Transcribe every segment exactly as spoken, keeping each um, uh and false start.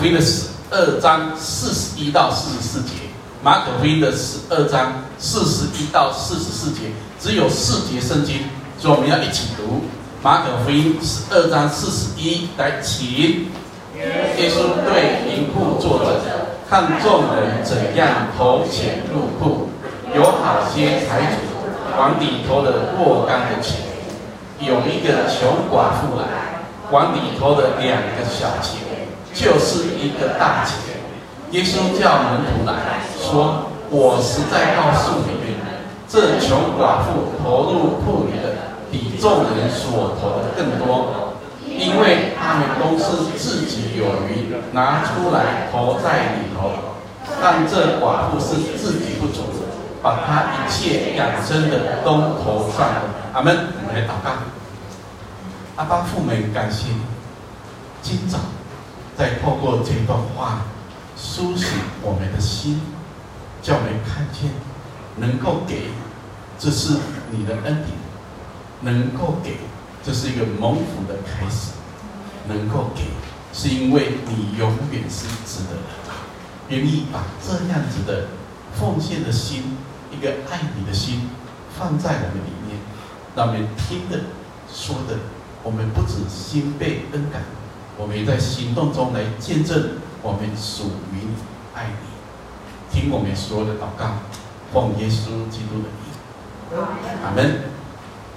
福音的十二章四十一到四十四节，马可福音的十二章四十一到四十四节，只有四节圣经，所以我们要一起读马可福音十二章四十一，来起。耶稣对淫妇坐着，看众人怎样投钱入库，有好些财主往里投了若干的钱。有一个穷寡妇来，往里投了两个小钱，就是一个大钱。耶稣叫门徒来说：“我实在告诉你们，这穷寡妇投入库里的，比众人所投的更多，因为他们都是自己有余，拿出来投在里头。但这寡妇是自己不足，把他一切养生的都投上了。”阿们，我们来祷告。阿爸父们，感谢你，今早再透过这段话苏醒我们的心，叫我们看见能够给，这是你的恩典，能够给，这是一个蒙福的开始，能够给是因为你永远是值得的。愿意把这样子的奉献的心，一个爱你的心放在我们里面，让我们听的说的，我们不止心被恩感，我们也在行动中来见证我们属于你，爱你。听我们所有的祷告，奉耶稣基督的名，阿们。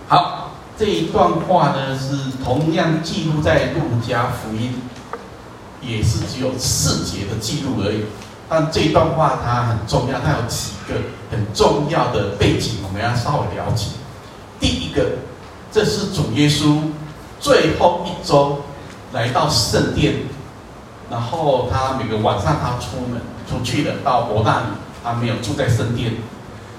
好，这一段话呢是同样记录在路加福音，也是只有四节的记录而已，但这一段话它很重要，它有几个很重要的背景我们要稍微了解。第一个，这是主耶稣最后一周来到圣殿，然后他每个晚上他出门出去了，到伯大尼，他没有住在圣殿。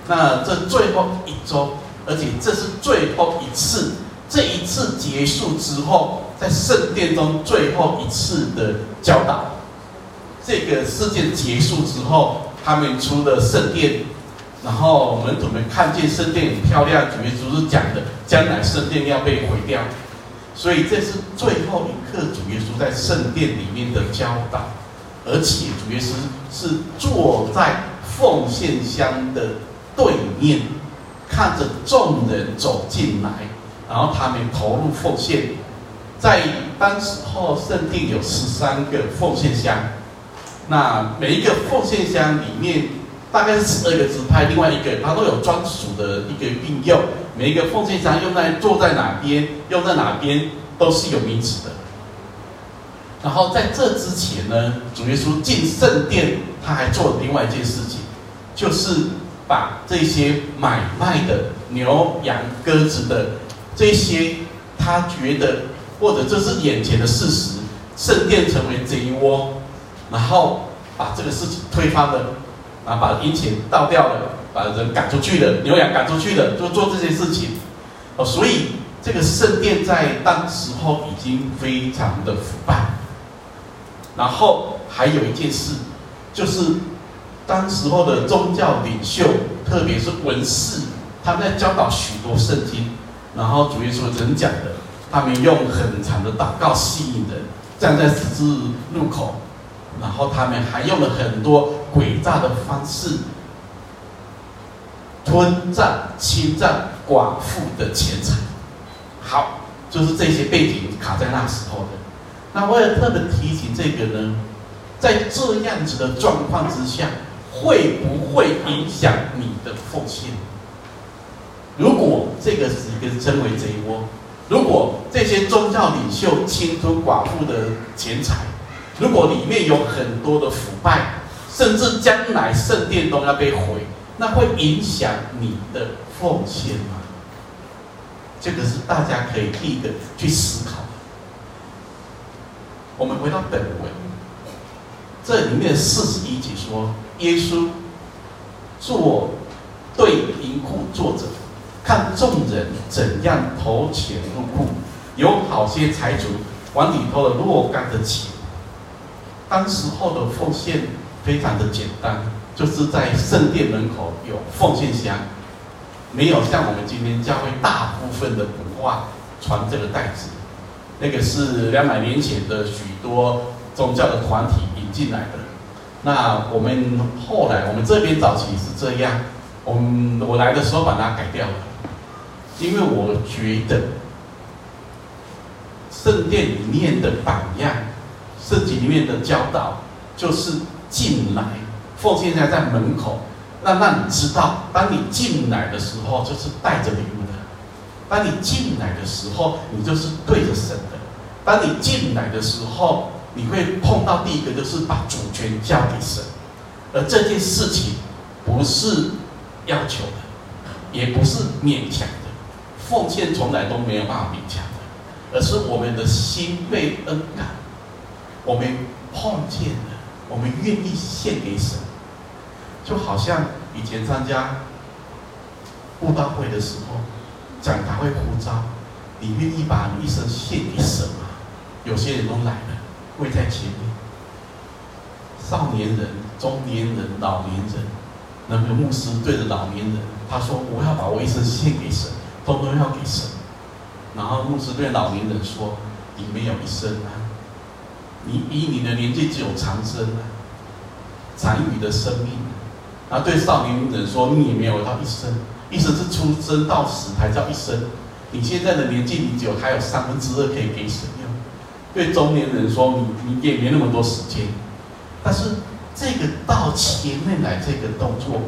那这最后一周，而且这是最后一次，这一次结束之后，在圣殿中最后一次的教导。这个事件结束之后，他们出了圣殿，然后门徒们看见圣殿很漂亮，主耶稣是讲的将来圣殿要被毁掉，所以这是最后一刻主耶稣在圣殿里面的教导。而且主耶稣是坐在奉献箱的对面，看着众人走进来，然后他们投入奉献。在当时候圣殿有十三个奉献箱，那每一个奉献箱里面大概是十二个支派，另外一个它都有专属的一个运用，每一个奉献箱用在坐在哪边用在哪边都是有名词的。然后在这之前呢，主耶稣进圣殿，他还做了另外一件事情，就是把这些买卖的牛羊鸽子的这些，他觉得或者这是眼前的事实，圣殿成为贼窝，然后把这个事情推翻了，然后把银钱倒掉了，把人赶出去了，牛羊赶出去了，就做这些事情。哦，所以这个圣殿在当时候已经非常的腐败。然后还有一件事，就是当时候的宗教领袖，特别是文士，他们在教导许多圣经，然后主耶稣怎讲的，他们用很长的祷告吸引人，站在十字路口，然后他们还用了很多诡诈的方式吞占侵占寡妇的钱财。好，就是这些背景卡在那时候的。那我也特别提醒这个呢，在这样子的状况之下，会不会影响你的奉献？如果这个是一个称为贼窝，如果这些宗教领袖侵吞寡妇的钱财，如果里面有很多的腐败，甚至将来圣殿都要被毁，那会影响你的奉献吗？这个是大家可以第一个去思考的。我们回到本文，这里面四十一节说，耶稣坐对银库坐着，看众人怎样投钱入库，有好些财主往里投了若干的钱。当时候的奉献非常的简单，就是在圣殿门口有奉献箱，没有像我们今天教会大部分的文化传这个袋子，那个是两百年前的许多宗教的团体引进来的。那我们后来，我们这边早期是这样，我们我来的时候把它改掉了，因为我觉得圣殿里面的榜样，圣经里面的教导就是进来，奉献在在门口。 那让你知道，当你进来的时候，就是带着礼物的；当你进来的时候，你就是对着神的；当你进来的时候，你会碰到第一个就是把主权交给神。而这件事情不是要求的，也不是勉强的，奉献从来都没有办法勉强的，而是我们的心被恩感，我们碰见了，我们愿意献给神。 就好像以前参加布道会的时候，讲台会呼召，你愿意把你一生献给神吗？有些人都来了，跪在前面，少年人、中年人、老年人，那个牧师对着老年人，他说：“我要把我一生献给神，通通要给神。”然后牧师对老年人说：“你没有一生啊，你以你的年纪只有长生啊，残余的生命。” 然后对少年人说：“你也没有到一生，一生是出生到死才叫一生。你现在的年纪，你只有还有三分之二可以给神用。”对中年人说：“你你也没那么多时间。”但是这个到前面来这个动作，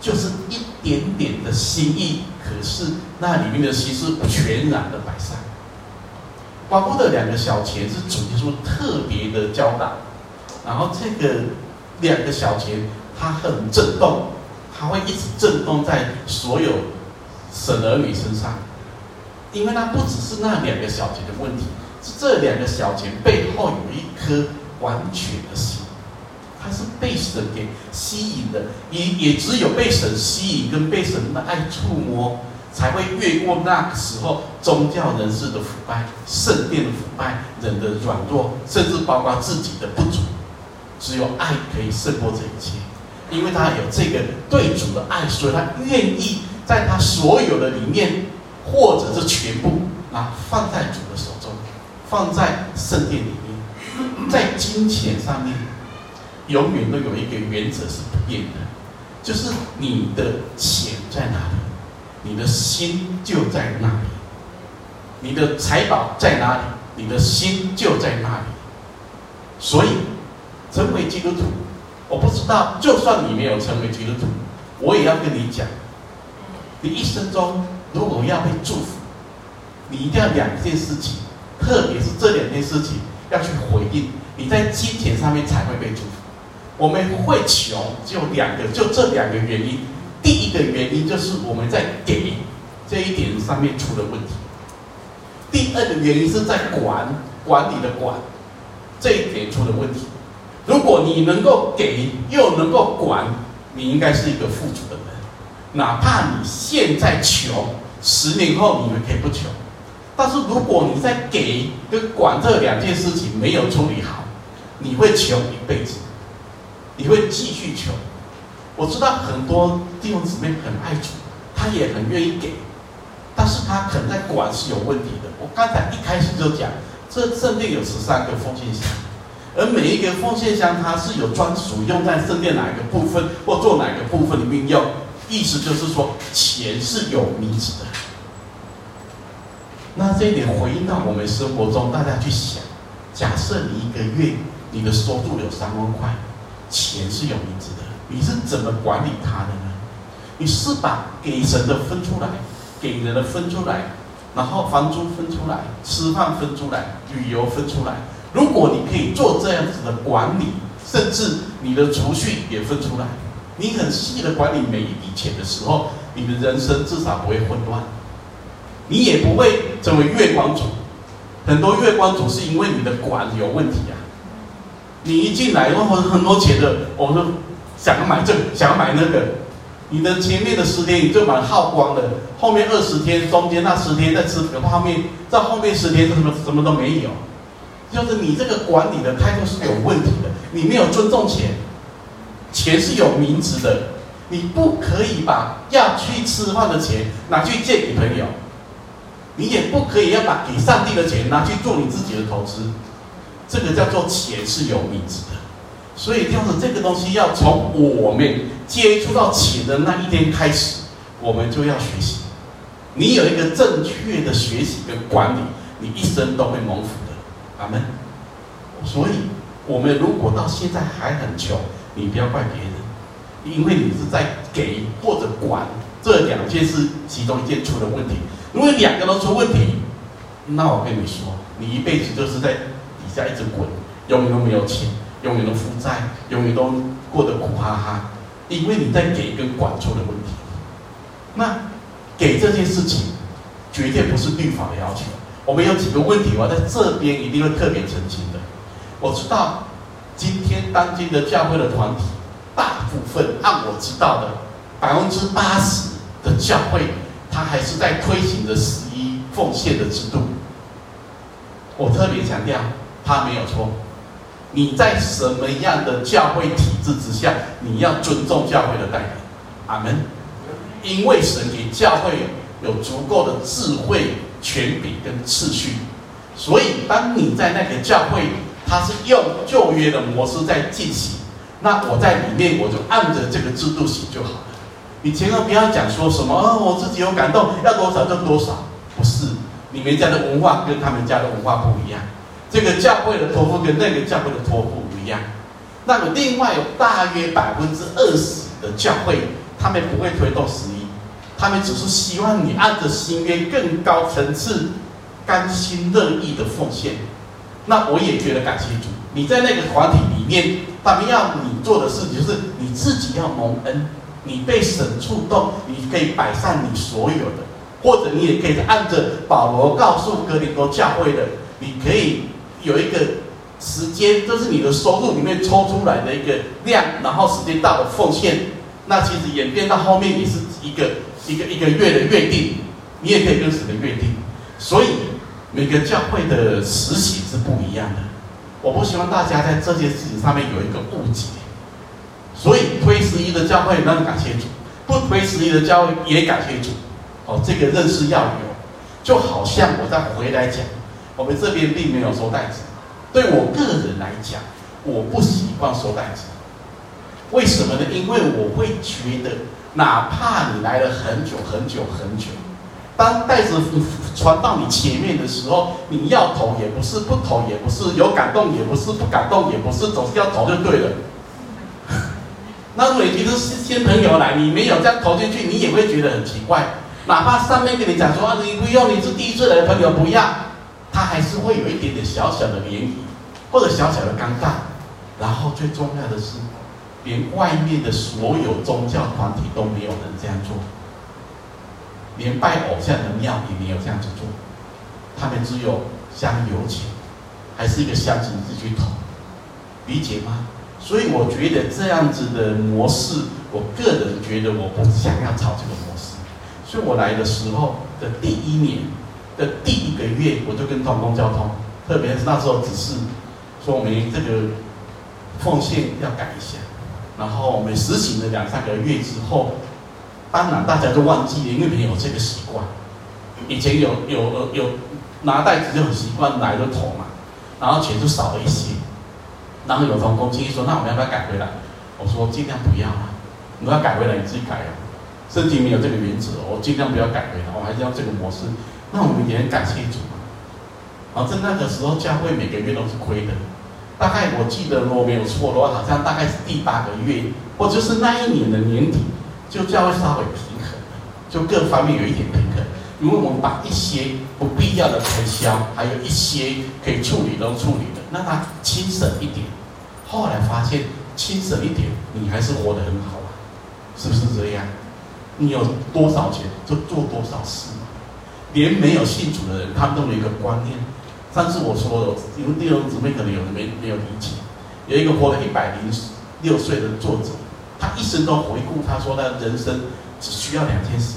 就是一点点的心意，可是那里面的心是全然的摆上。广播的两个小钱是主耶稣特别的教导，然后这个两个小钱。 它很震动，它会一直震动在所有神儿女身上，因为它不只是那两个小节的问题，是这两个小节背后有一颗完全的心，它是被神给吸引的，也也只有被神吸引跟被神的爱触摸，才会越过那个时候宗教人士的腐败、圣殿的腐败、人的软弱，甚至包括自己的不足，只有爱可以胜过这一切。 因为他有这个对主的爱，所以他愿意在他所有的里面，或者是全部啊，放在主的手中，放在圣殿里面，在金钱上面，永远都有一个原则是不变的，就是你的钱在哪里，你的心就在哪里，你的财宝在哪里，你的心就在哪里。所以，成为基督徒。 我不知道，就算你没有成为基督徒，我也要跟你讲，你一生中如果要被祝福，你一定要两件事情，特别是这两件事情要去回应，你在金钱上面才会被祝福。我们会穷，就两个，就这两个原因。第一个原因就是我们在给这一点上面出了问题，第二个原因是在管管理的管这一点出了问题。 如果你能够给又能够管，你应该是一个富足的人。哪怕你现在穷，十年后你们可以不穷。但是如果你在给跟管这两件事情没有处理好，你会穷一辈子，你会继续穷。我知道很多弟兄姊妹很爱主，他也很愿意给，但是他可能在管是有问题的。我刚才一开始就讲，这圣殿有十三个奉献箱。 而每一个奉献箱，它是有专属用在圣殿哪一个部分，或做哪个部分的运用。意思就是说，钱是有名字的。那这一点回应到我们生活中，大家去想：假设你一个月你的收入有三万块，钱是有名字的，你是怎么管理它的呢？你是把给神的分出来，给人的分出来，然后房租分出来，吃饭分出来，旅游分出来。 如果你可以做这样子的管理，甚至你的储蓄也分出来，你很细的管理每一笔钱的时候，你的人生至少不会混乱，你也不会成为月光族。很多月光族是因为你的管有问题啊，你一进来，我很多钱的，我说想要买这个，想要买那个，你的前面的十天你就把它耗光了，后面二十天，中间那十天在吃个泡面，到后面十天什么什么都没有。 就是你这个管理的态度是有问题的，你没有尊重钱，钱是有名字的，你不可以把要去吃饭的钱拿去借给朋友，你也不可以要把给上帝的钱拿去做你自己的投资，这个叫做钱是有意志的。所以这样子，这个东西要从我们接触到钱的那一天开始，我们就要学习。你有一个正确的学习跟管理，你一生都会蒙福的。阿们。所以，我们如果到现在还很穷，你不要怪别人，因为你是在给或者管这两件事其中一件出了问题。如果两个都出问题，那我跟你说，你一辈子就是在底下一直滚，永远都没有钱。永远都负债，永远都过得苦哈哈，因为你在给跟管出的问题。那给这件事情，绝对不是律法的要求。我们有几个问题，我在这边一定会特别澄清的。我知道今天当今的教会的团体，大部分按我知道的，百分之八十的教会，它还是在推行着十一奉献的制度。我特别强调，它没有错。你在什么样的教会体制之下，你要尊重教会的带领，阿们。因为神给教会有足够的智慧、权柄跟次序，所以当你在那个教会，它是用旧约的模式在进行，那我在里面我就按着这个制度行就好了。你千万不要讲说什么、哦、我自己有感动，要多少就多少，不是。你们家的文化跟他们家的文化不一样。这个教会的托付跟那个教会的托付不一样，那么另外有大约百分之二十的教会，他们不会推动十一，他们只是希望你按着新约更高层次、甘心乐意的奉献。那我也觉得感谢主，你在那个团体里面，他们要你做的事情就是你自己要蒙恩，你被神触动，你可以摆上你所有的，或者你也可以按着保罗告诉哥林多教会的，你可以。有一个时间，就是你的收入里面抽出来的一个量，然后时间到了奉献，那其实演变到后面也是一个一个一个月的约定，你也可以跟神的约定。所以每个教会的实习是不一样的。我不希望大家在这件事情上面有一个误解。所以推十一的教会让感谢主，不推十一的教会也感谢主。哦，这个认识要有，就好像我再回来讲。我们这边并没有收袋子，对我个人来讲，我不习惯收袋子。为什么呢？因为我会觉得，哪怕你来了很久很久很久，当袋子传到你前面的时候，你要投也不是，不投也不是，有感动也不是，不感动也不是，总是要投就对了。那如果你觉得是新朋友来，你没有这样投进去，你也会觉得很奇怪。哪怕上面跟你讲说啊，你不用，你是第一次来的朋友，不要。他还是会有一点点小小的涟漪，或者小小的尴尬。然后最重要的是，连外面的所有宗教团体都没有人这样做，连拜偶像的庙也没有这样子做，他们只有香油钱，还是一个箱子你自己去投，理解吗？所以我觉得这样子的模式，我个人觉得我不想要炒这个模式。所以我来的时候的第一年的第一个月，我就跟同工交通，特别是那时候只是说我们这个奉献要改一下，然后我们实行了两三个月之后，当然大家都忘记了，因为没有这个习惯。以前有有有拿袋子就很习惯，来就投嘛，然后钱就少了一些。然后有同工建议说：“那我们要不要改回来？”我说：“尽量不要啊，你要改回来你自己改啊，圣经没有这个原则，我尽量不要改回来，我还是要这个模式。”那我们也很感谢主嘛。好，在那个时候，教会每个月都是亏的。大概我记得，如果没有错的话，好像大概是第八个月，或就是那一年的年底，就教会稍微平衡，就各方面有一点平衡。因为我们把一些不必要的开销，还有一些可以处理都处理了，让它轻省一点。后来发现，轻省一点，你还是活得很好啊，是不是这样？你有多少钱，就做多少事。连没有信主的人，他们都有一个观念。上次我说的，因为弟兄姊妹可能有人没没有理解，有一个活了一百零六岁的作者，他一生都回顾，他说他人生只需要两件事，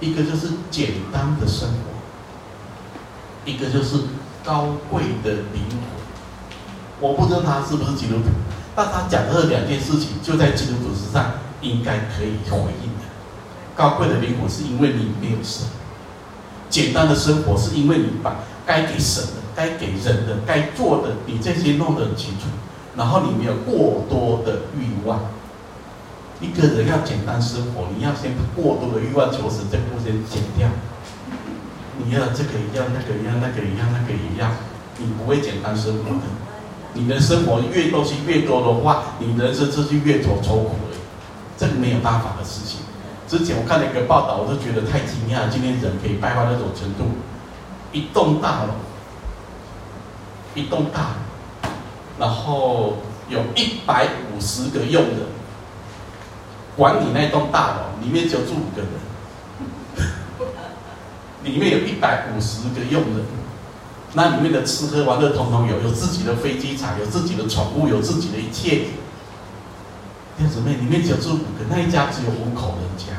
一个就是简单的生活，一个就是高贵的灵魂。我不知道他是不是基督徒，但他讲的这两件事情，就在基督徒身上应该可以回应的。高贵的灵魂是因为你没有神。简单的生活是因为你把该给神的、该给人的、该做的，你这些弄得很清楚。然后你没有过多的欲望。一个人要简单生活，你要先过多的欲望求神，这个先减掉。你要这个一样，那个一样，那个一样，那个一样，你不会简单生活的。你的生活越东西越多的话，你人生就是越走愁苦了。这个没有办法的事情。之前我看了一个报道，我就觉得太惊讶了。今天人可以败坏到那种程度，一栋大楼，一栋大楼，然后有一百五十个佣人管理那栋大楼，里面只有住五个人，里面有一百五十个佣人，那里面的吃喝玩乐统统有，有自己的飞机场，有自己的宠物，有自己的一切。弟兄姊妹，里面只有住五个，那一家只有五口人家，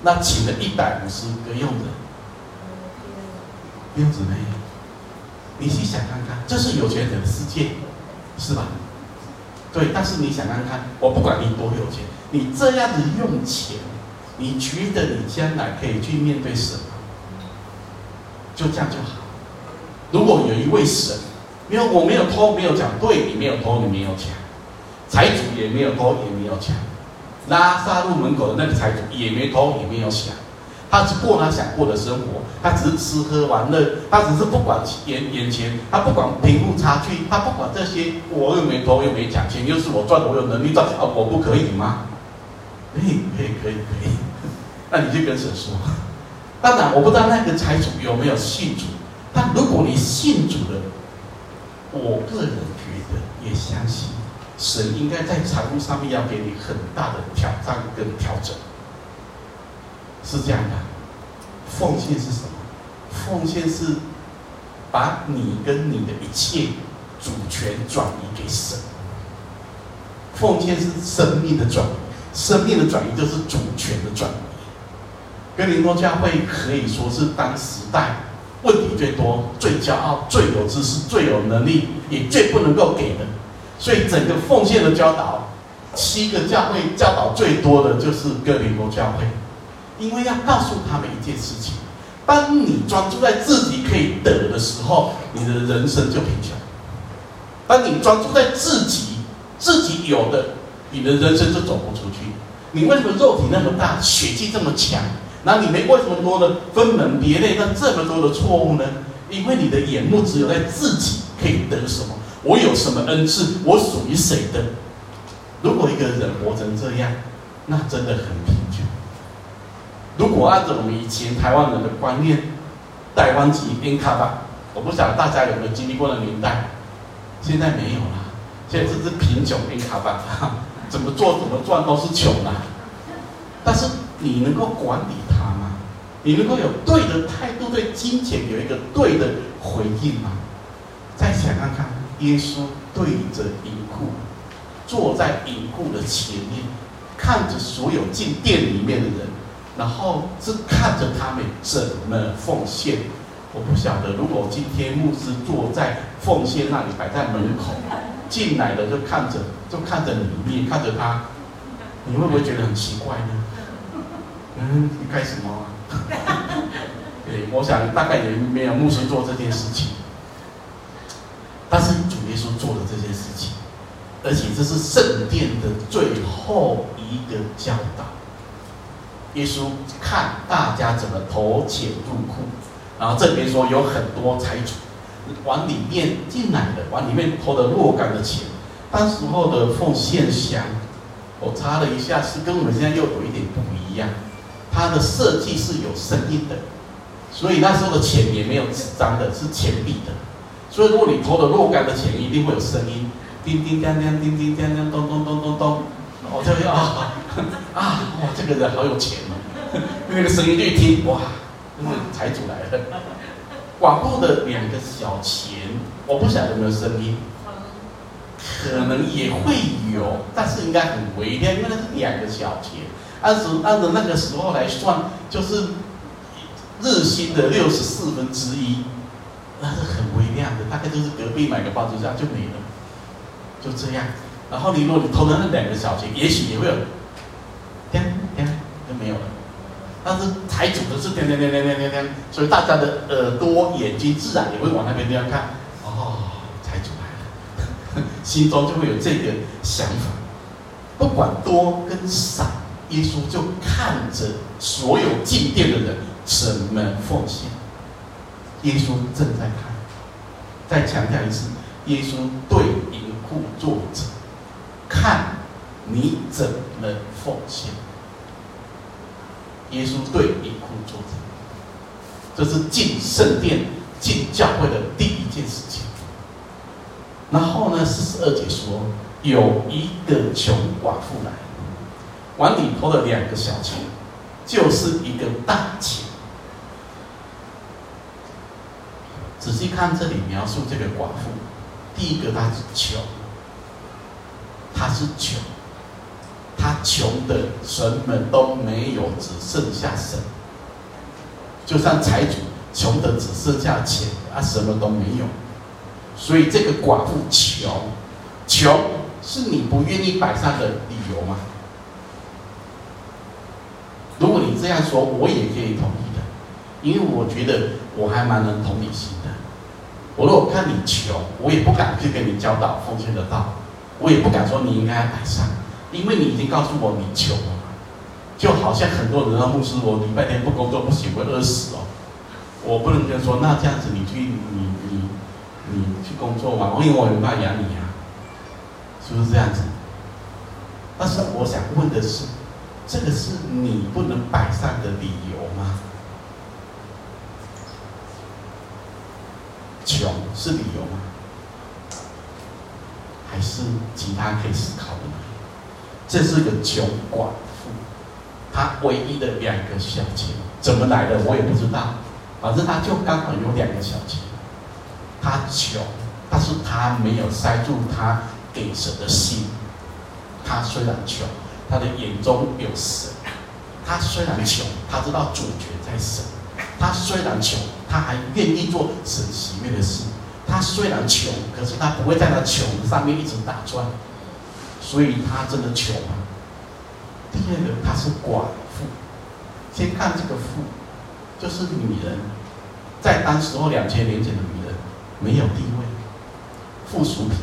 那请了一百五十个佣人。弟兄姊妹，你去想看看，这是有钱人的世界，是吧？对，但是你想看看，我不管你多有钱，你这样子用钱，你觉得你将来可以去面对什么？就这样就好。如果有一位神，没有我没有偷，没有抢，对你没有偷，你没有抢。财主也没有偷，也没有抢；拉萨路门口的那个财主也没偷，也没有抢。他是过他想过的生活，他只是吃喝玩乐，他只是不管眼眼前，他不管贫富差距，他不管这些。我又没偷，又没抢，钱又是我赚的，我有能力赚，啊，我不可以吗？可以，可以，可以，可以。那你就跟神说。当然，我不知道那个财主有没有信主，但如果你信主了，我个人觉得也相信。神应该在财务上面要给你很大的挑战跟调整，是这样的。奉献是什么？奉献是把你跟你的一切主权转移给神。奉献是生命的转移，生命的转移就是主权的转移。哥林多教会可以说是当时代问题最多、最骄傲、最有知识、最有能力，也最不能够给的。所以整个奉献的教导，七个教会教导最多的就是哥林多教会，因为要告诉他们一件事情：当你专注在自己可以得的时候，你的人生就贫穷；当你专注在自己自己有的，你的人生就走不出去。你为什么肉体那么大，血气这么强？那你们为什么多的分门别类，那这么多的错误呢？因为你的眼目只有在自己可以得什么。我有什么恩赐？我属于谁的？如果一个人活成这样，那真的很贫穷。如果按照我们以前台湾人的观念，台湾籍边卡吧，我不晓得大家有没有经历过的年代，现在没有了，现在这是贫穷边卡吧，怎么做怎么赚都是穷啦。但是你能够管理它吗？你能够有对的态度，对金钱有一个对的回应吗？再想看看。耶稣对着银库，坐在银库的前面，看着所有进店里面的人，然后是看着他们怎么奉献。我不晓得，如果今天牧师坐在奉献那里，摆在门口，进来的就看着，就看着你，你也看着他，你会不会觉得很奇怪呢？嗯，你干什么？对，我想大概也没有牧师做这件事情。但是主耶稣做了这件事情，而且这是圣殿的最后一个教导。耶稣看大家怎么投钱入库，然后这边说有很多财主往里面进来的，往里面投的若干的钱。当时候的奉献箱，我查了一下，是跟我们现在又有一点不一样，它的设计是有声音的，所以那时候的钱也没有纸张的，是钱币的。所以，如果你投了若干的钱，一定会有声音，叮叮当当，叮叮当当，咚咚咚咚咚。我就会啊啊，哇，这个人好有钱哦！那个声音就一听，哇，那个财主来了。广布的两个小钱，我不晓得有没有声音，可能也会有，但是应该很微量，因为那是两个小钱。按照按照那个时候来算，就是日薪的六十四分之一。那是很微量的，大概就是隔壁买个报纸箱就没了，就这样。然后你如果你偷了那两个小钱，也许也会有，噔噔就没有了。但是台主的是点点点点点点点，所以大家的耳朵、眼睛自然也会往那边这样看。哦，台主来了，心中就会有这个想法。不管多跟少，耶稣就看着所有进殿的人怎么奉献。耶稣正在看。再强调一次，耶稣对银库作者看你怎么奉献。耶稣对银库作者，这是进圣殿、进教会的第一件事情。然后呢，四十二节说，有一个穷寡妇来，碗里头的两个小钱，就是一个大钱。仔细看这里描述这个寡妇，第一个她是穷，她是穷，她穷的什么都没有，只剩下神。就像财主穷的只剩下钱，啊，什么都没有。所以这个寡妇穷，穷是你不愿意摆上的理由吗？如果你这样说，我也可以同意的，因为我觉得我还蛮能同理心的。我如果看你穷，我也不敢去跟你教导奉献的道，我也不敢说你应该摆上，因为你已经告诉我你穷了。就好像很多人让牧师，我礼拜天不工作不行，会饿死哦。我不能跟说，那这样子你去你你你去工作嘛，因为我也没办法养你啊，是不是这样子？但是我想问的是，这个是你不能摆上的理由吗？穷是理由吗？还是其他可以思考的呢？这是个穷寡妇，她唯一的两个小钱怎么来的我也不知道，反正她就刚好有两个小钱。她穷，但是她没有塞住她给神的心。她虽然穷，她的眼中有神。她虽然穷，她知道主权在神。他虽然穷，他还愿意做神喜悦的事。他虽然穷，可是他不会在他穷上面一直打转，所以他真的穷啊。第二个，他是寡妇。先看这个妇，就是女人，在当时候两千年前的女人，没有地位，附属品，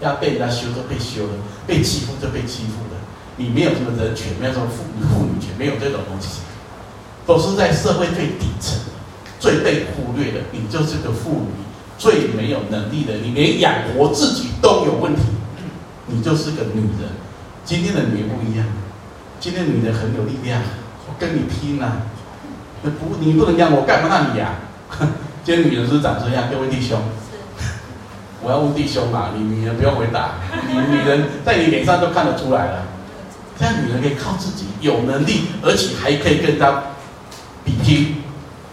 要被人家羞就被羞了，被欺负就被欺负了。你没有什么人权，没有什么妇女妇女权，没有这种东西。都是在社会最底层的、最被忽略的，你就是个妇女，最没有能力的，你连养活自己都有问题，你就是个女人。今天的女人不一样，今天的女人很有力量，我跟你拼啊！不，你不能养我，干嘛让你养？今天女人是长这样，各位弟兄，我要问弟兄嘛，你女人不要回答，你女人在你脸上都看得出来了。这样女人可以靠自己，有能力，而且还可以跟人家比拼。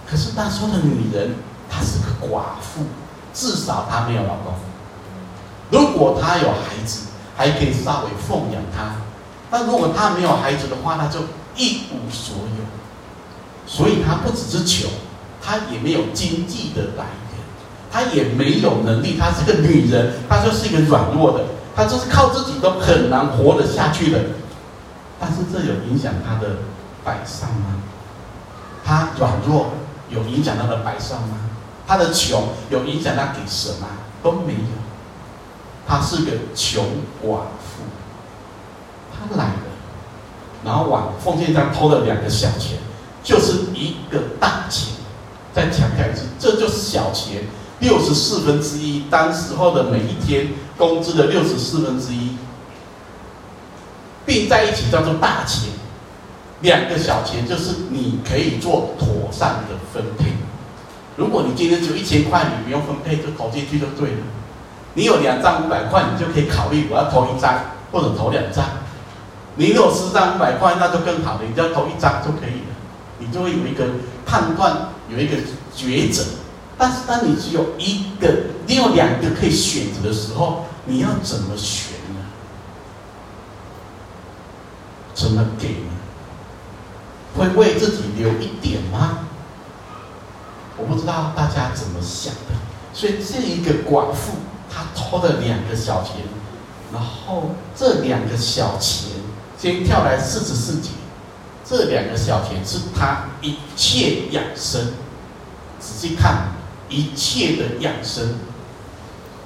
可是那时候的女人，她是个寡妇，至少她没有老公。如果她有孩子，还可以稍微奉养她；但如果她没有孩子的话，那就一无所有。所以她不只是穷，她也没有经济的来源，她也没有能力。她是个女人，她就是一个软弱的，她就是靠自己都很难活得下去的。但是这有影响她的摆上吗？他软弱有影响他的摆上吗？他的穷有影响他给神吗？都没有。他是个穷寡妇，他来了，然后往奉献箱偷了两个小钱，就是一个大钱。再强调一次，这就是小钱，六十四分之一，当时候的每一天工资的六十四分之一，并在一起叫做大钱。两个小钱就是你可以做妥善的分配。如果你今天只有一千块，你不用分配就投进去就对了。你有两张五百块，你就可以考虑我要投一张或者投两张。你有十张五百块，那就更好了，你只要投一张就可以了。你就会有一个判断，有一个抉择。但是当你只有一个，你有两个可以选择的时候，你要怎么选呢？怎么给呢？会为自己留一点吗？我不知道大家怎么想的。所以这一个寡妇，她偷了两个小钱，然后这两个小钱先跳来四十四节，这两个小钱是他一切养生，仔细看，一切的养生，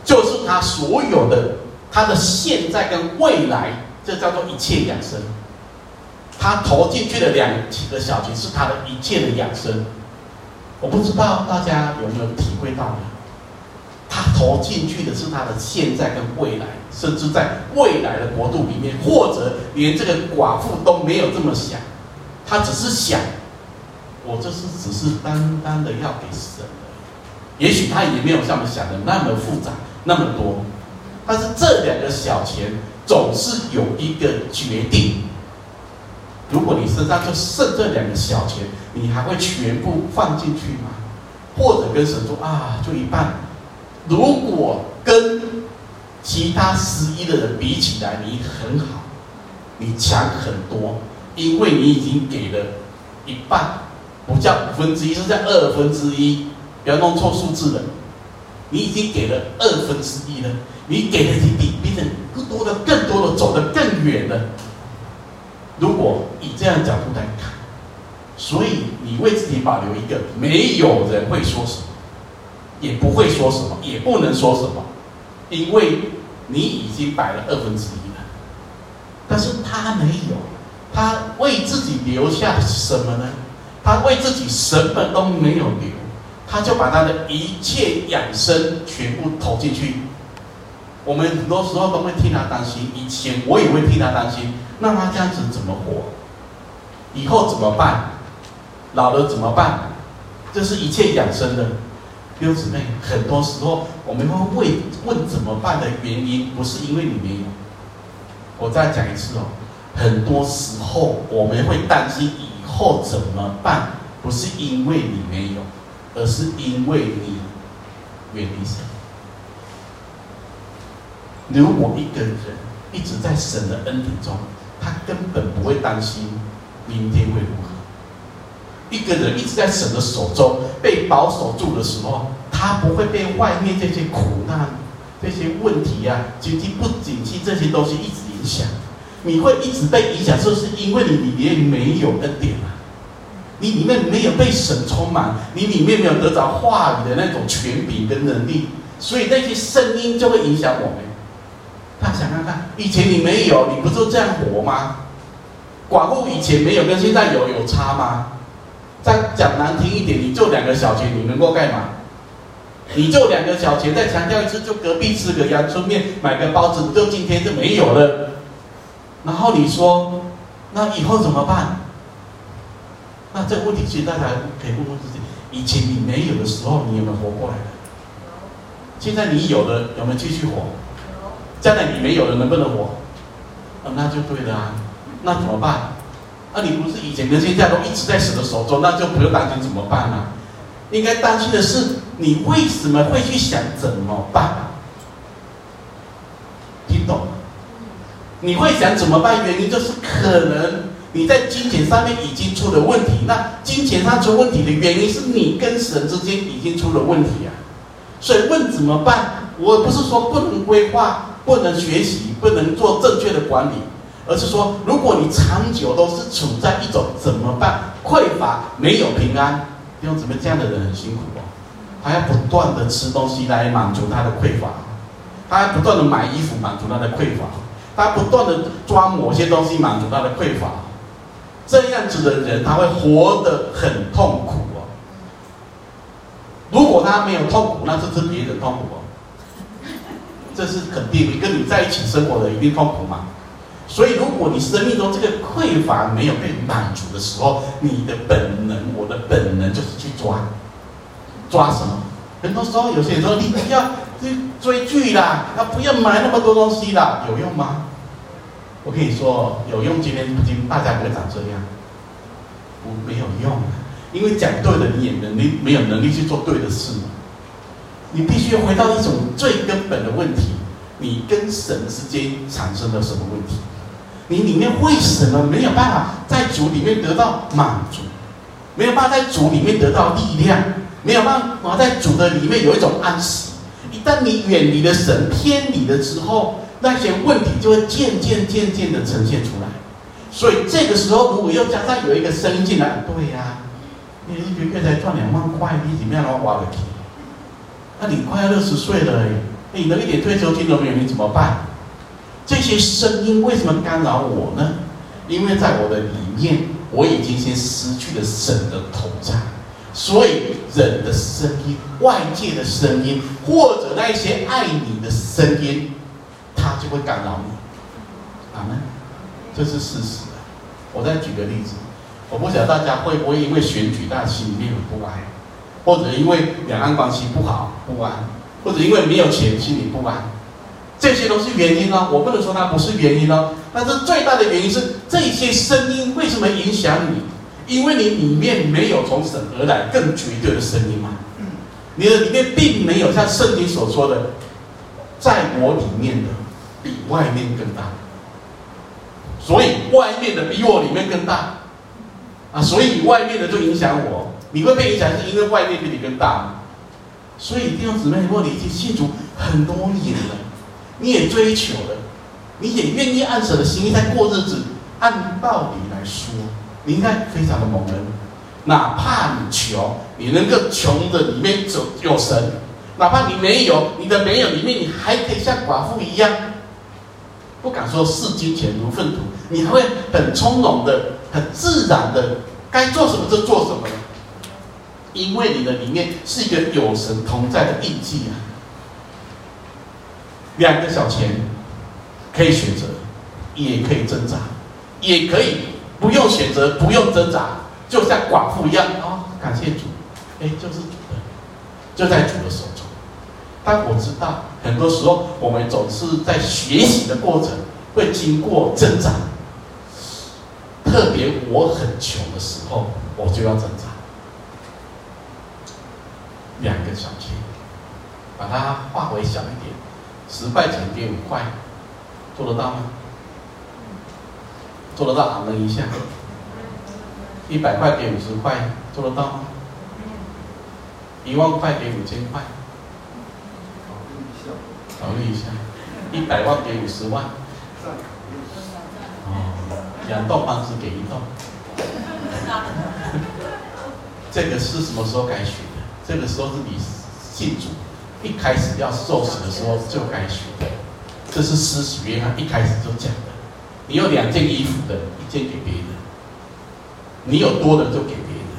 就是他所有的他的现在跟未来，这叫做一切养生。他投进去的两个小钱是他的一切的养生。我不知道大家有没有体会到呢？他投进去的是他的现在跟未来，甚至在未来的国度里面，或者连这个寡妇都没有这么想，他只是想，我这是只是单单的要给神而已。也许他也没有像我们想的那么复杂那么多，但是这两个小钱总是有一个决定。如果你身上就剩这两个小钱，你还会全部放进去吗？或者跟神说啊，就一半。如果跟其他十一的人比起来，你很好，你强很多，因为你已经给了一半，不叫五分之一，是叫二分之一，不要弄错数字了。你已经给了二分之一了，你给了你比别人更多的、更多的，走得更远了。如果以这样的角度来看，所以你为自己保留一个，没有人会说什么，也不会说什么，也不能说什么，因为你已经摆了二分之一了。但是他没有，他为自己留下什么呢？他为自己什么都没有留，他就把他的一切养生全部投进去。我们很多时候都会替他担心，以前我也会替他担心，那他这样子怎么活？以后怎么办？老了怎么办？这是一切养生的。弟兄姊妹，很多时候我们会问怎么办的原因，不是因为你没有。我再讲一次哦，很多时候我们会担心以后怎么办，不是因为你没有，而是因为你远离神。如果一个人一直在神的恩典中，他根本不会担心明天会如何。一个人一直在神的手中被保守住的时候，他不会被外面这些苦难、这些问题啊、经济不景气这些东西一直影响。你会一直被影响，就是因为你里面没有恩典啊，你里面没有被神充满，你里面没有得着话语的那种权柄跟能力，所以那些声音就会影响我们。大家想看看，以前你没有，你不就这样活吗？寡妇以前没有跟现在有有差吗？再讲难听一点，你就两个小钱，你能够干嘛？你就两个小钱，再强调一次，就隔壁吃个阳春面，买个包子，就今天就没有了。然后你说，那以后怎么办？那这个问题其实大家可以问问自己：以前你没有的时候，你有没有活过来的？现在你有了，有没有继续活？将来你没有了，能不能活？啊，那就对了啊。那怎么办？那、啊、你不是以前跟现在都一直在神的手中，那就不用担心怎么办啊。应该担心的是，你为什么会去想怎么办、啊？听懂吗？你会想怎么办？原因就是可能你在金钱上面已经出了问题。那金钱上出问题的原因是你跟神之间已经出了问题啊。所以问怎么办？我不是说不能规划、不能学习、不能做正确的管理。而是说，如果你长久都是处在一种怎么办、匮乏、没有平安，弟兄姊妹，这样的人很辛苦哦。他要不断的吃东西来满足他的匮乏，他要不断的买衣服满足他的匮乏，他不断的抓某些东西满足他的匮乏。这样子的人，他会活得很痛苦哦。如果他没有痛苦，那这是别人痛苦哦，这是肯定。跟你在一起生活的一定痛苦嘛。所以如果你生命中这个匮乏没有被满足的时候，你的本能，我的本能就是去抓抓什么。很多时候有些人说，你不要追剧啦，那不要买那么多东西啦，有用吗？我跟你说有用，今天大家不会长这样，我没有用，因为讲对的你也能力没有能力去做对的事。你必须回到一种最根本的问题，你跟神之间产生了什么问题？你里面为什么没有办法在主里面得到满足？没有办法在主里面得到力量？没有办法在主的里面有一种安息？一旦你远离了神、偏离了之后，那些问题就会渐渐渐渐的呈现出来。所以这个时候如果又加上有一个声音进来，对呀、啊，你一个月才赚两万块，你怎么样挖得起？那你快要六十岁了，你那一点退休金都没有，你怎么办？这些声音为什么干扰我呢？因为在我的里面，我已经先失去了神的同在。所以人的声音、外界的声音，或者那些爱你的声音，它就会干扰你。阿们，这是事实。我再举个例子，我不晓得大家会不会因为选举，大家心里面有不安，或者因为两岸关系不好不安，或者因为没有钱心里不安，这些都是原因哦。我不能说它不是原因哦，但是最大的原因是这些声音为什么影响你？因为你里面没有从神而来更绝对的声音嘛，你的里面并没有像圣经所说的，在我里面的比外面更大，所以外面的比我里面更大啊，所以外面的就影响我，你会被影响是因为外面比你更大，所以弟兄姊妹，如果你已经信主很多年了，你也追求了，你也愿意按神的心意在过日子，按道理来说，你应该非常的蒙恩，哪怕你穷，你能够穷的里面有神；哪怕你没有，你的没有里面，你还可以像寡妇一样，不敢说视金钱如粪土，你还会很从容的、很自然的，该做什么就做什么，因为你的里面是一个有神同在的印记啊。两个小钱可以选择，也可以挣扎，也可以。不用选择，不用挣扎，就像寡妇一样啊、哦！感谢主，哎，就是主的，就在主的手中。但我知道，很多时候我们总是在学习的过程会经过挣扎，特别我很穷的时候，我就要挣扎。两个小钱，把它化为小一点，十块钱变五块，做得到吗？做得到，俺们一下，一百块给五十块，做得到吗？一万块给五千块，考虑一下，一百万给五十万，哦，两栋房子给一栋，这个是什么时候该学的？这个时候是你信主一开始要受洗的时候就该学的，这是施洗约翰一开始就讲的。你有两件衣服的，一件给别人；你有多的就给别人；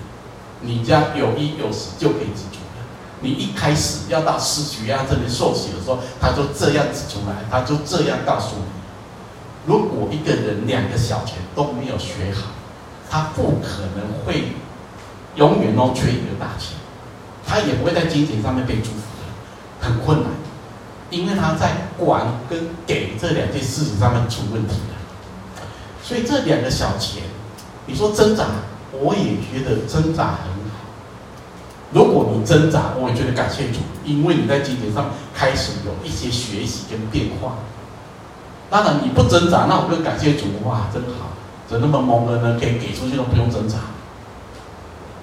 你家有衣有食就给自主了。你一开始要到施洗约翰这边受洗的时候，他就这样指出来，他就这样告诉你：如果一个人两个小钱都没有学好，他不可能会永远都缺一个大钱，他也不会在金钱上面被祝福的，很困难，因为他在管跟给这两件事情上面出问题了。所以这两个小钱，你说挣扎，我也觉得挣扎很好。如果你挣扎，我也觉得感谢主，因为你在金钱上开始有一些学习跟变化。当然你不挣扎，那我就感谢主，哇，真好，怎么那么蒙恩呢？可以给出去都不用挣扎。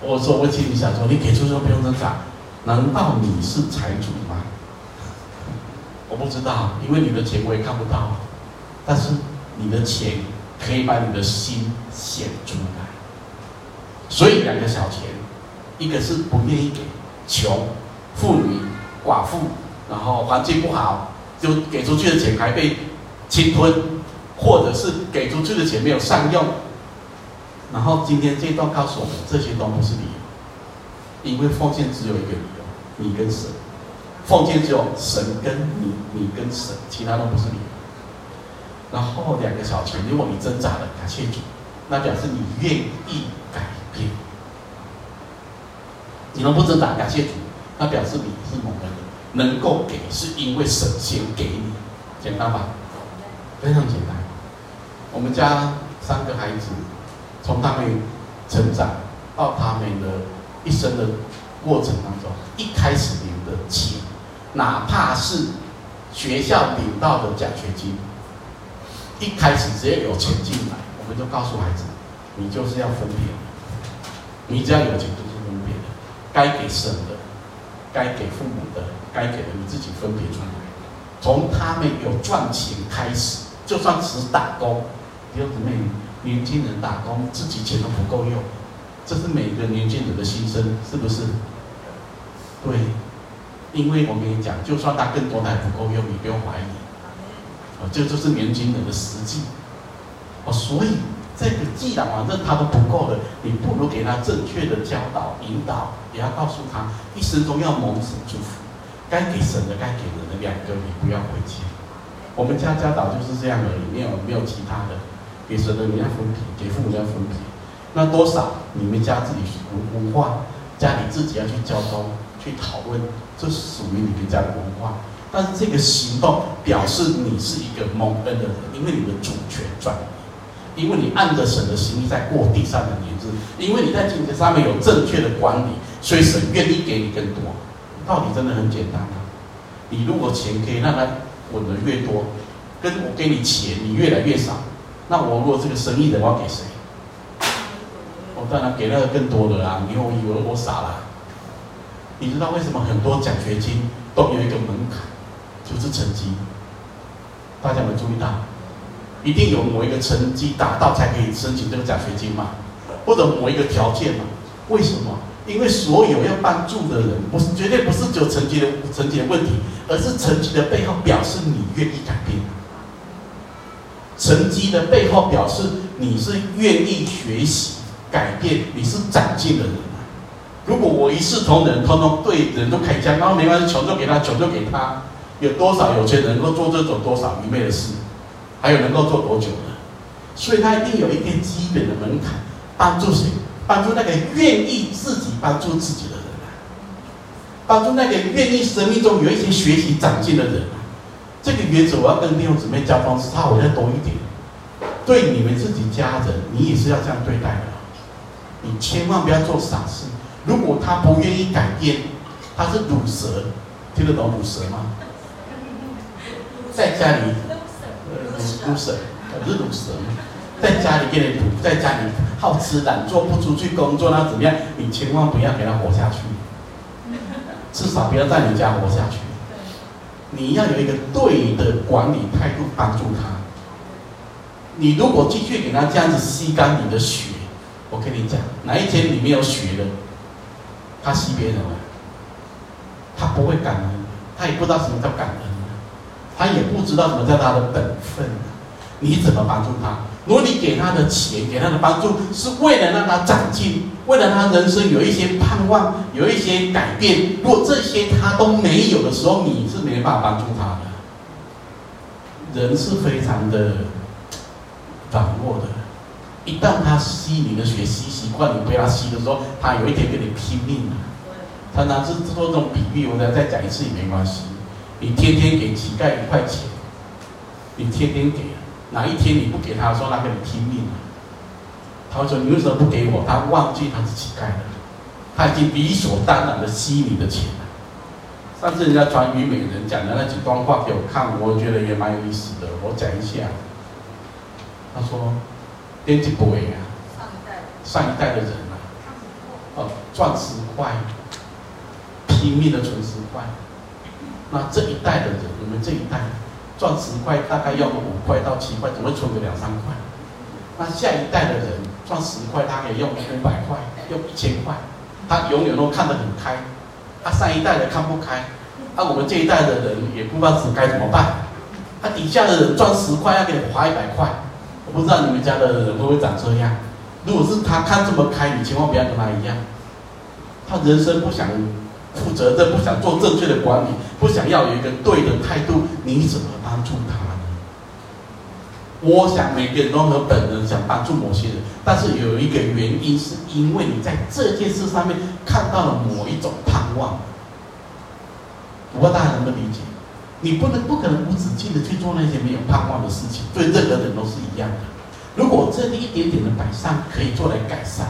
我说，我心里想说，你给出去都不用挣扎，难道你是财主吗？我不知道，因为你的钱我也看不到，但是你的钱可以把你的心显出来，所以两个小钱，一个是不愿意给，穷、妇女、寡妇，然后环境不好，就给出去的钱还被侵吞，或者是给出去的钱没有善用。然后今天这一段告诉我们，这些都不是理由，因为奉献只有一个理由，你跟神，奉献只有神跟你，你跟神，其他都不是理由。然后两个小钱，如果你挣扎了，感谢主，那表示你愿意改变。你能不挣扎，感谢主，那表示你是蒙恩的，能够给是因为神先给你，简单吧？非常简单。我们家三个孩子，从他们成长到他们的一生的过程当中，一开始领的钱，哪怕是学校领到的奖学金。一开始只要有钱进来，我们就告诉孩子，你就是要分别的，你只要有钱就是分别的，该给神的，该给父母的，该给的你自己分别出来。从他们有赚钱开始，就算只打工，弟兄姊妹，年轻人打工，自己钱都不够用，这是每个年轻人的心声，是不是？对，因为我跟你讲，就算他更多，他也不够用，你不用怀疑。啊，这就是年轻人的实际。哦，所以这个既然反正他都不够了，你不如给他正确的教导、引导，也要告诉他，一生中要蒙神祝福，该给神的、该给人的两个，你不要回去。我们家家导就是这样而已，没有没有其他的。给神的你要分批，给父母要分批，那多少你们家自己文化，家里自己要去交通去讨论，这属于你们家的文化。但是这个行动表示你是一个蒙恩的人，因为你的主权转移，因为你按着神的心意在过地上的年日，因为你在金钱上面有正确的管理，所以神愿意给你更多。道理真的很简单啊，你如果钱可以让它滚得越多，跟我给你钱你越来越少，那我如果是个生意人，我要给谁？我、哦、当然给那个更多的啦、啊！你以为我傻啦？你知道为什么很多奖学金都有一个门槛，就是成绩。大家有没有注意到？一定有某一个成绩达到才可以申请这个奖学金嘛，或者某一个条件嘛？为什么？因为所有要帮助的人，不是绝对不是只有成绩的成绩的问题，而是成绩的背后表示你愿意改变。成绩的背后表示你是愿意学习、改变，你是长进的人。如果我一视同仁，通通对人都开枪，然后没关系，穷就给他，穷就给他，有多少有钱人能够做这种多少愚昧的事？还有能够做多久呢？所以他一定有一定基本的门槛，帮助谁？帮助那个愿意自己帮助自己的人，帮助那个愿意生命中有一些学习长进的人。这个原则我要跟弟兄姊妹交通是差，我再多一点。对你们自己家人，你也是要这样对待的。你千万不要做傻事。如果他不愿意改变，他是乳蛇，听得懂乳蛇吗？在家里，乳蛇，不是乳蛇，在家里给你乳，在家里好吃懒做，不出去工作，那怎么样？你千万不要给他活下去，至少不要在你家活下去。你要有一个对的管理态度帮助他。你如果继续给他这样子吸干你的血，我跟你讲，哪一天你没有血了，他吸别人了，他不会感恩，他也不知道什么叫感恩，他也不知道什么叫他的本分。你怎么帮助他？如果你给他的钱、给他的帮助是为了让他长进，为了他人生有一些盼望、有一些改变，如果这些他都没有的时候，你是没办法帮助他的。人是非常的软弱的，一旦他吸你的血吸习惯，你被他吸的时候，他有一天跟你拼命了。常常是做这种比喻，我再再讲一次也没关系。你天天给乞丐一块钱，你天天给，哪一天你不给他的时候，他跟你拼命了。他会说：“你为什么不给我？”他忘记他是乞丐了，他已经理所当然的吸你的钱了。上次人家传虞美人讲的那几段话给我看，我觉得也蛮有意思的，我讲一下。他说：“年纪不为啊，上一代的人啊，哦，赚十块，拼命的存十块。那这一代的人，你们这一代赚十块，大概要个五块到七块，总会存个两三块。那下一代的人。”赚十块，他可以用五百块，用一千块，他永远都看得很开。他、啊、上一代的看不开，啊，我们这一代的人也不知道该怎么办。他、啊、底下的人赚十块要给你花一百块，我不知道你们家的人会不会长这样。如果是他看这么开，你千万不要跟他一样。他人生不想负责任，不想做正确的管理，不想要有一个对的态度，你怎么帮助他？我想每个人都和本能想帮助某些人，但是有一个原因，是因为你在这件事上面看到了某一种盼望。不过大家能不能理解？你不能不可能无止境的去做那些没有盼望的事情，对任何人都是一样的。如果这一点点的摆上可以做来改善，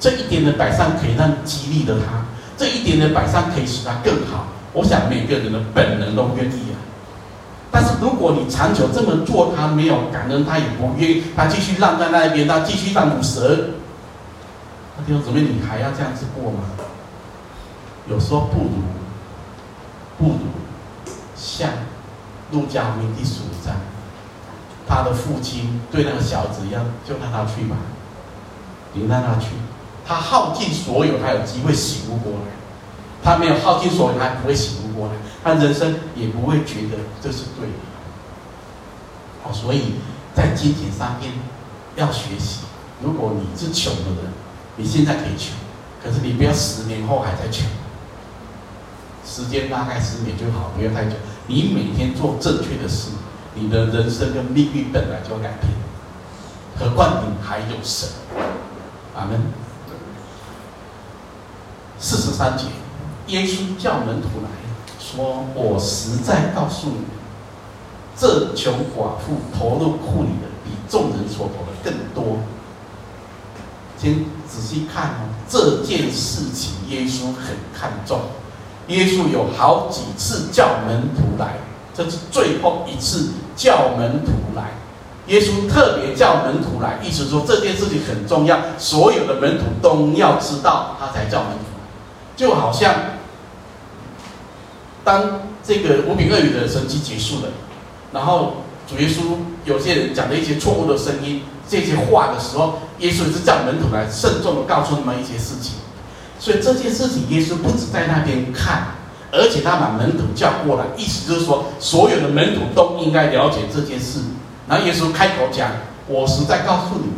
这一点的摆上可以让激励了他，这一点的摆上可以使他更好，我想每个人的本能都愿意啊。但是如果你长久这么做，他没有感恩，他也不愿意，他继续浪在那边，他继续当乳蛇。那弟兄姊妹，你还要这样子过吗？有时候不如不如像路加福音第十五章，他的父亲对那个小子一样，就让他去吧，你让他去。他耗尽所有，他有机会醒悟过来；他没有耗尽所有，他不会醒悟过来，他人生也不会觉得这是对的。哦，所以在金钱上面要学习。如果你是穷的人，你现在可以穷，可是你不要十年后还在穷。时间大概十年就好，不要太久。你每天做正确的事，你的人生跟命运本来就要改变，何况你还有神。阿们。四十三节，耶稣叫门徒来说：“我实在告诉你，这穷寡妇投入库里的，比众人所投的更多。”先仔细看哦，这件事情耶稣很看重。耶稣有好几次叫门徒来，这是最后一次叫门徒来。耶稣特别叫门徒来，意思说这件事情很重要，所有的门徒都要知道，他才叫门徒来。就好像当这个五饼二鱼的神迹结束了，然后主耶稣有些人讲的一些错误的声音，这些话的时候，耶稣也是叫门徒来，慎重的告诉他们一些事情。所以这件事情，耶稣不止在那边看，而且他把门徒叫过来，意思就是说，所有的门徒都应该了解这件事。然后耶稣开口讲：“我实在告诉你们，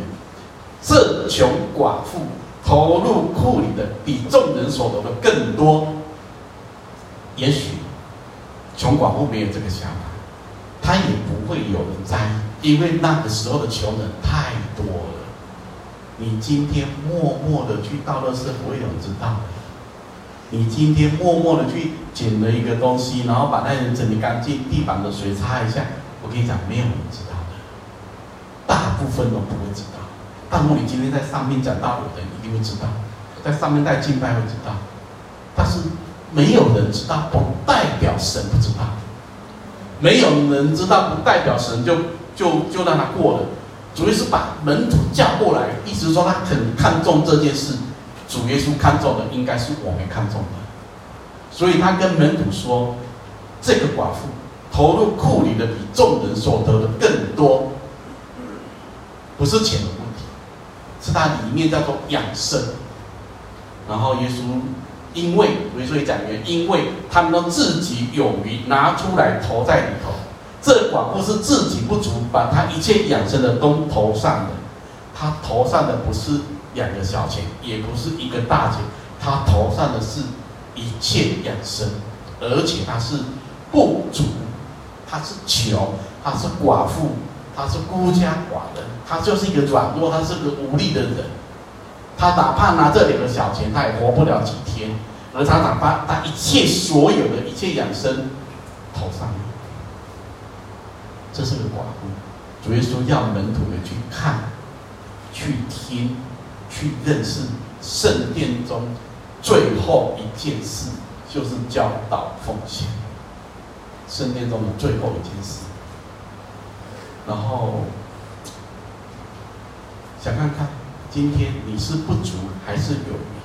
这穷寡妇投入库里的，比众人所投的更多。”也许穷寡妇没有这个想法，他也不会有人在意，因为那个时候的穷人太多了。你今天默默的去倒垃圾，不会有人知道。你今天默默的去捡了一个东西，然后把那人整理干净，地板的水擦一下，我跟你讲，没有人知道的，大部分都不会知道。但如果你今天在上面讲道理的，一定会知道，在上面带敬拜会知道。但是没有人知道，不代表神不知道。没有人知道，不代表神就就就让他过了。主耶稣把门徒叫过来，意思说他很看重这件事。主耶稣看重的应该是我们看重的，所以他跟门徒说：“这个寡妇投入库里的比众人所得的更多，不是钱的问题，是他里面叫做养生。”然后耶稣因为，所以讲原因，因为他们都自己有余，拿出来投在里头。这寡妇是自己不足，把他一切养生的都投上了。他投上的不是两个小钱，也不是一个大钱，他投上的是一切养生，而且他是不足，他是穷，他是寡妇，他是孤家寡人，他就是一个软弱，他是个无力的人。他哪怕拿这两个小钱，他也活不了几天。而他哪怕他一切所有的一切养生投上了。这是个寡妇，主耶稣要门徒们去看、去听、去认识圣殿中最后一件事，就是教导奉献。圣殿中的最后一件事，然后想看看，今天你是不足还是有余？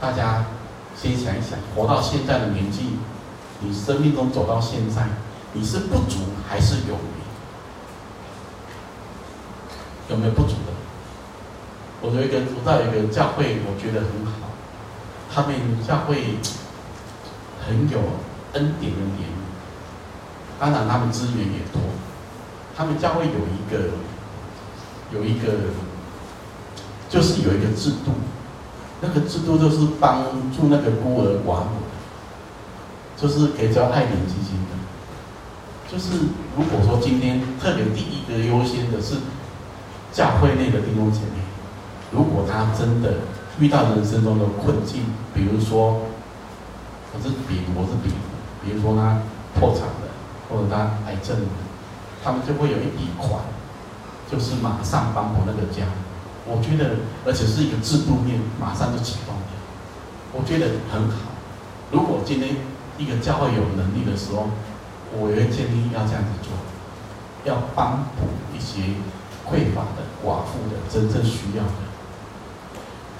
大家先想一想，活到现在的年纪。你生命中走到现在，你是不足还是有余？有没有不足的？我有一个，我到一个教会，我觉得很好，他们教会很有恩典的怜悯，当然他们资源也多。他们教会有一个，有一个，就是有一个制度，那个制度就是帮助那个孤儿寡母。就是可以叫爱民基金的，就是如果说今天特别第一个优先的是教会内的弟兄姐妹，如果他真的遇到人生中的困境，比如说，我是比我是比，比如说他破产了，或者他癌症了，他们就会有一笔款，就是马上帮补那个家。我觉得，而且是一个制度面马上就启动的，我觉得很好。如果今天一个教会有能力的时候，我也建议要这样子做，要帮补一些匮乏的、寡妇的、真正需要的。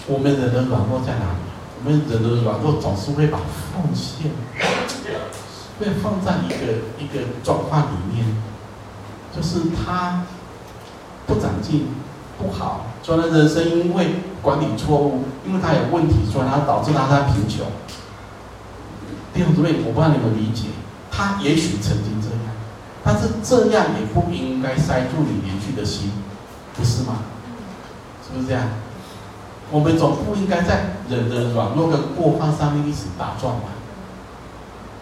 我们人的软弱在哪里？我们人的软弱总是会把奉献被放在一个一个状况里面，就是他不长进，不好，所以他人生因为管理错误，因为他有问题，所以他导致他在贫穷。弟兄姊妹，我不知道你们理解，他也许曾经这样，但是这样也不应该塞住你连续的心，不是吗？是不是这样？我们总不应该在人的软弱跟过犯上面一直打转嘛。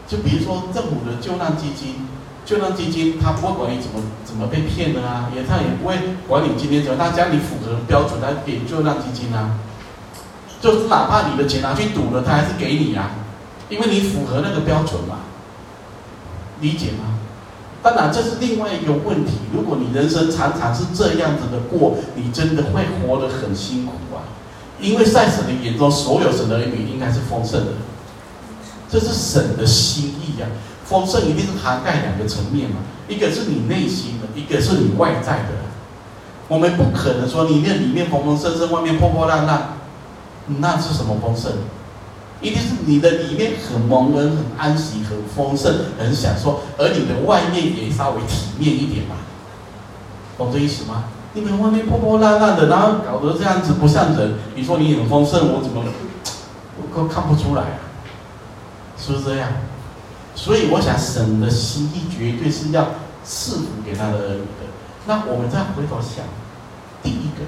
就比如说政府的救难基金，救难基金他不会管你怎么怎么被骗的啊，也他也不会管你今天怎么，他只要你符合标准，他给救难基金啊，就是哪怕你的钱拿去赌了，他还是给你啊，因为你符合那个标准嘛，理解吗？当然这是另外一个问题，如果你人生常常是这样子的过，你真的会活得很辛苦啊。因为在神的眼中，所有神的儿女应该是丰盛的，这是神的心意啊。丰盛一定是涵盖两个层面嘛，一个是你内心的，一个是你外在的。我们不可能说你那里面丰丰盛盛，外面破破烂烂，那是什么丰盛？一定是你的里面很蒙恩、很安息、很丰盛、很享受，而你的外面也稍微体面一点嘛，懂这意思吗？你们外面破破烂烂的，然后搞得这样子不像人，你说你很丰盛，我怎么我看不出来啊？是不是这样？所以我想神的心意绝对是要赐福给他的儿女的。那我们再回头想，第一个，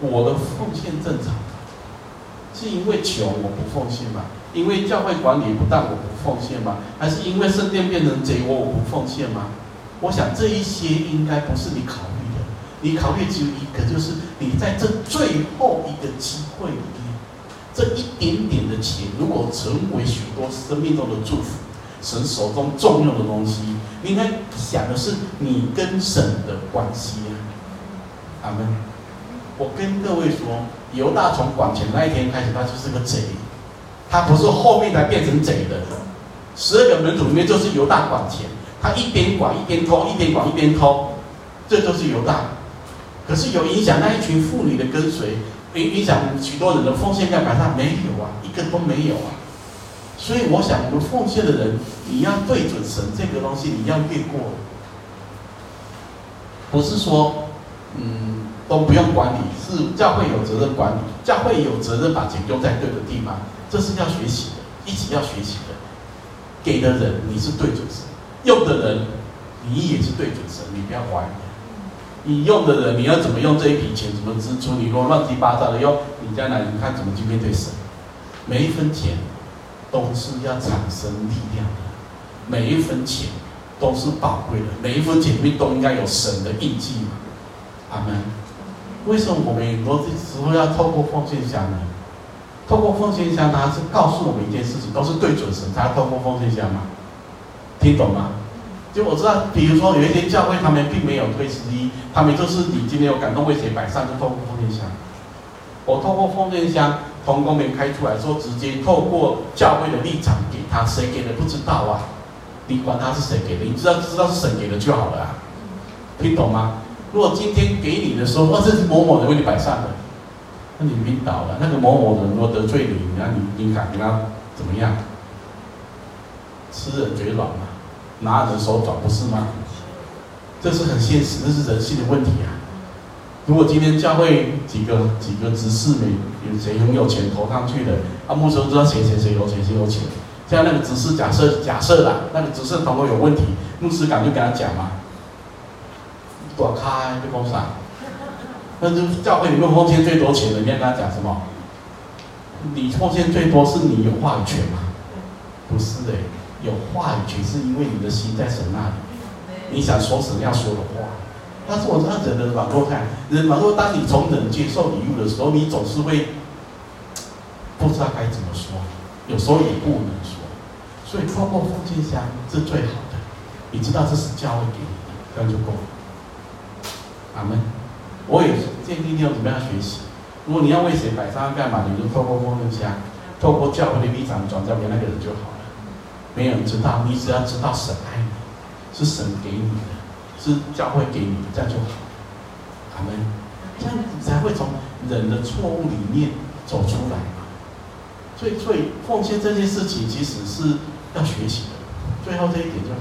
我的奉献正常，是因为穷我不奉献嘛？因为教会管理不当我不奉献嘛？还是因为圣殿变成贼窝我不奉献嘛？我想这一些应该不是你考虑。你考虑只有一个，就是你在这最后一个机会里面，这一点点的钱，如果成为许多生命中的祝福，神手中重用的东西，你应该想的是你跟神的关系啊。阿们。我跟各位说，犹大从管钱那一天开始，他就是个贼，他不是后面才变成贼的。十二个门徒里面就是犹大管钱，他一边管一边偷，一边管一边偷，这就是犹大。可是有影响那一群妇女的跟随，影响许多人的奉献量，他没有啊，一个都没有啊。所以我想，我们奉献的人，你要对准神这个东西，你要越过，不是说嗯都不用管理，是教会有责任管理，教会有责任把钱用在对的地方，这是要学习的，一起要学习的。给的人你是对准神，用的人你也是对准神，你不要怀疑。你用的人，你要怎么用这一笔钱，怎么支出？你如果乱七八糟的用，你将来你看怎么去面对神？每一分钱都是要产生力量的，每一分钱都是宝贵的，每一分钱里面都应该有神的印记嘛。阿们。为什么我们很多时候要透过奉献箱呢？透过奉献箱，它是告诉我们一件事情，都是对准神才透过奉献箱嘛。听懂吗？就我知道，比如说有一些教会，他们并没有推十一，他们就是你今天有感动为谁摆上，就透过奉献箱。我透过奉献箱，同工们开出来说，直接透过教会的立场给他，谁给的不知道啊，你管他是谁给的，你知道知道是神给的就好了啊，听懂吗？如果今天给你的时候，哦，这是某某人为你摆上的，那你晕倒了，那个某某人如果得罪你，那你你敢跟他怎么样？吃人嘴软嘛。拿人手短不是吗？这是很现实，这是人性的问题啊！如果今天教会几个几个执事们有谁很有钱投上去的，啊，牧师都知道谁谁谁有钱谁有钱，这样那个执事假设假设啦，那个执事同工有问题，牧师敢就跟他讲嘛，躲开被封杀，那就教会里面奉献最多钱的，你要跟他讲什么？你奉献最多是你有话语权吗？不是哎、欸。有话语权是因为你的心在神那里，你想说神要说的话。但是我知道人的软弱看，人软弱，当你从人接受礼物的时候，你总是会不知道该怎么说，有时候也不能说。所以透过奉献箱是最好的，你知道这是教会给你的，这样就够了。阿们。我也建议你要怎么样学习。如果你要为谁摆上干嘛，你就透过奉献箱，透过教会的立场转交给那个人就好了。没有人知道，你只要知道神爱你，是神给你的，是教会给你的，这样就好。阿们。这样你才会从人的错误里面走出来嘛。所以，所以奉献这件事情其实是要学习的。最后这一点就好。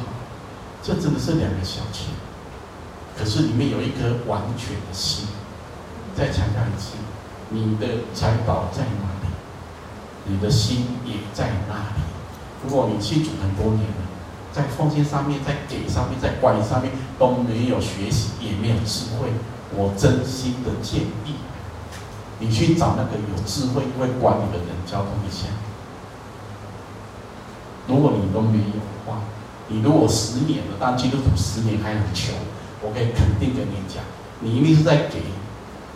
这真的是两个小钱，可是里面有一颗完全的心。再强调一次，你的财宝在哪里，你的心也在哪里。如果你信主很多年了，在奉献上面、在给上面、在管理上面都没有学习，也没有智慧，我真心的建议你去找那个有智慧、会管理的人交通一下。如果你都没有的话，你如果十年了，当基督徒十年还很穷，我可以肯定跟你讲，你一定是在给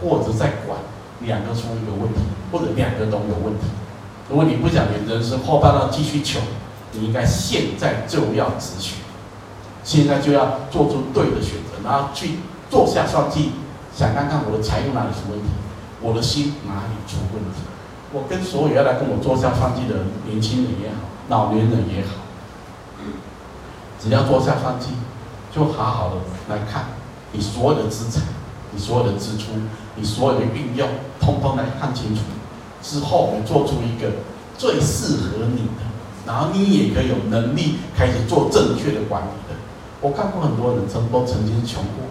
或者在管，两个出一个问题，或者两个都有问题。如果你不想你人生后半段继续穷，你应该现在就要止血，现在就要做出对的选择，然后去做下算计，想看看我的财务哪里出问题，我的心哪里出问题。我跟所有要来跟我做下算计的年轻人也好，老年人也好，只要做下算计，就好好的来看你所有的资产、你所有的支出、你所有的运用，通通来看清楚之后，我们做出一个最适合你的，然后你也可以有能力开始做正确的管理的。我看过很多人都曾经穷过、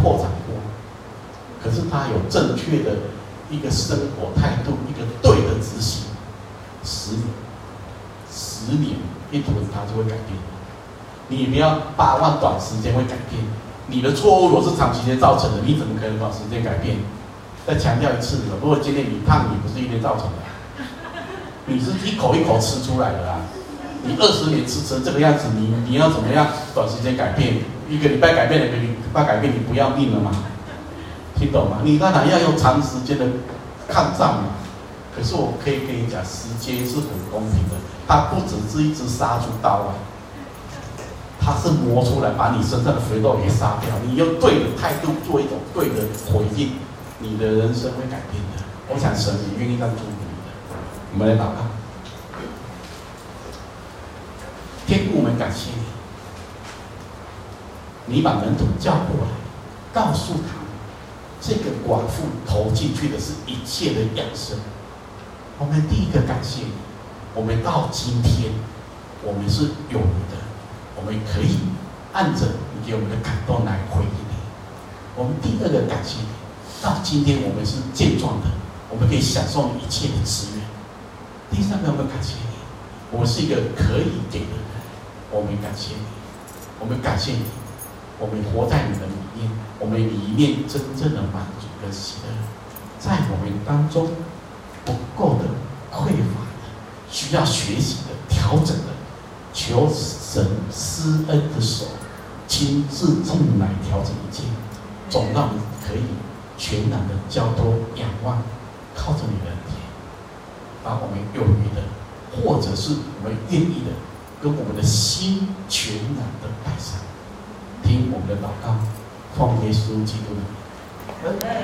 破产过，可是他有正确的一个生活态度，一个对的执行，十年、十年一轮他就会改变。你不要八万短时间会改变，你的错误如果是长时间造成的，你怎么可能短时间改变？再强调一次，如果今天你胖，你不是一天造成的，你是一口一口吃出来的啊！你二十年吃成这个样子，你你要怎么样短时间改变？一个礼拜改变，两个礼拜改变，你不要命了吗？听懂吗？你当然要用长时间的抗战嘛。可是我可以跟你讲，时间是很公平的，它不只是一支杀猪刀啊，它是磨出来把你身上的肥肉给杀掉。你用对的态度做一种对的回应，你的人生会改变的。我想神也愿意让祝福你的。我们来祷告。天父，我们感谢你，你把门徒叫过来，告诉他这个寡妇投进去的是一切的养生。我们第一个感谢你，我们到今天我们是有你的，我们可以按着你给我们的感动来回应你。我们第二个感谢你，到今天我们是健壮的，我们可以享受一切的资源。第三个，我们感谢你，我们是一个可以给的人。我们感谢你，我们感谢你，我们活在你的里面，我们里面真正的满足跟喜乐。在我们当中不够的、匮乏的、需要学习的、调整的，求神施恩的手亲自进来调整一切，总让我们可以全然的交托仰望，靠着你的恩典，把我们有余的，或者是我们愿意的，跟我们的心全然的摆上，听我们的祷告，奉耶稣基督的名。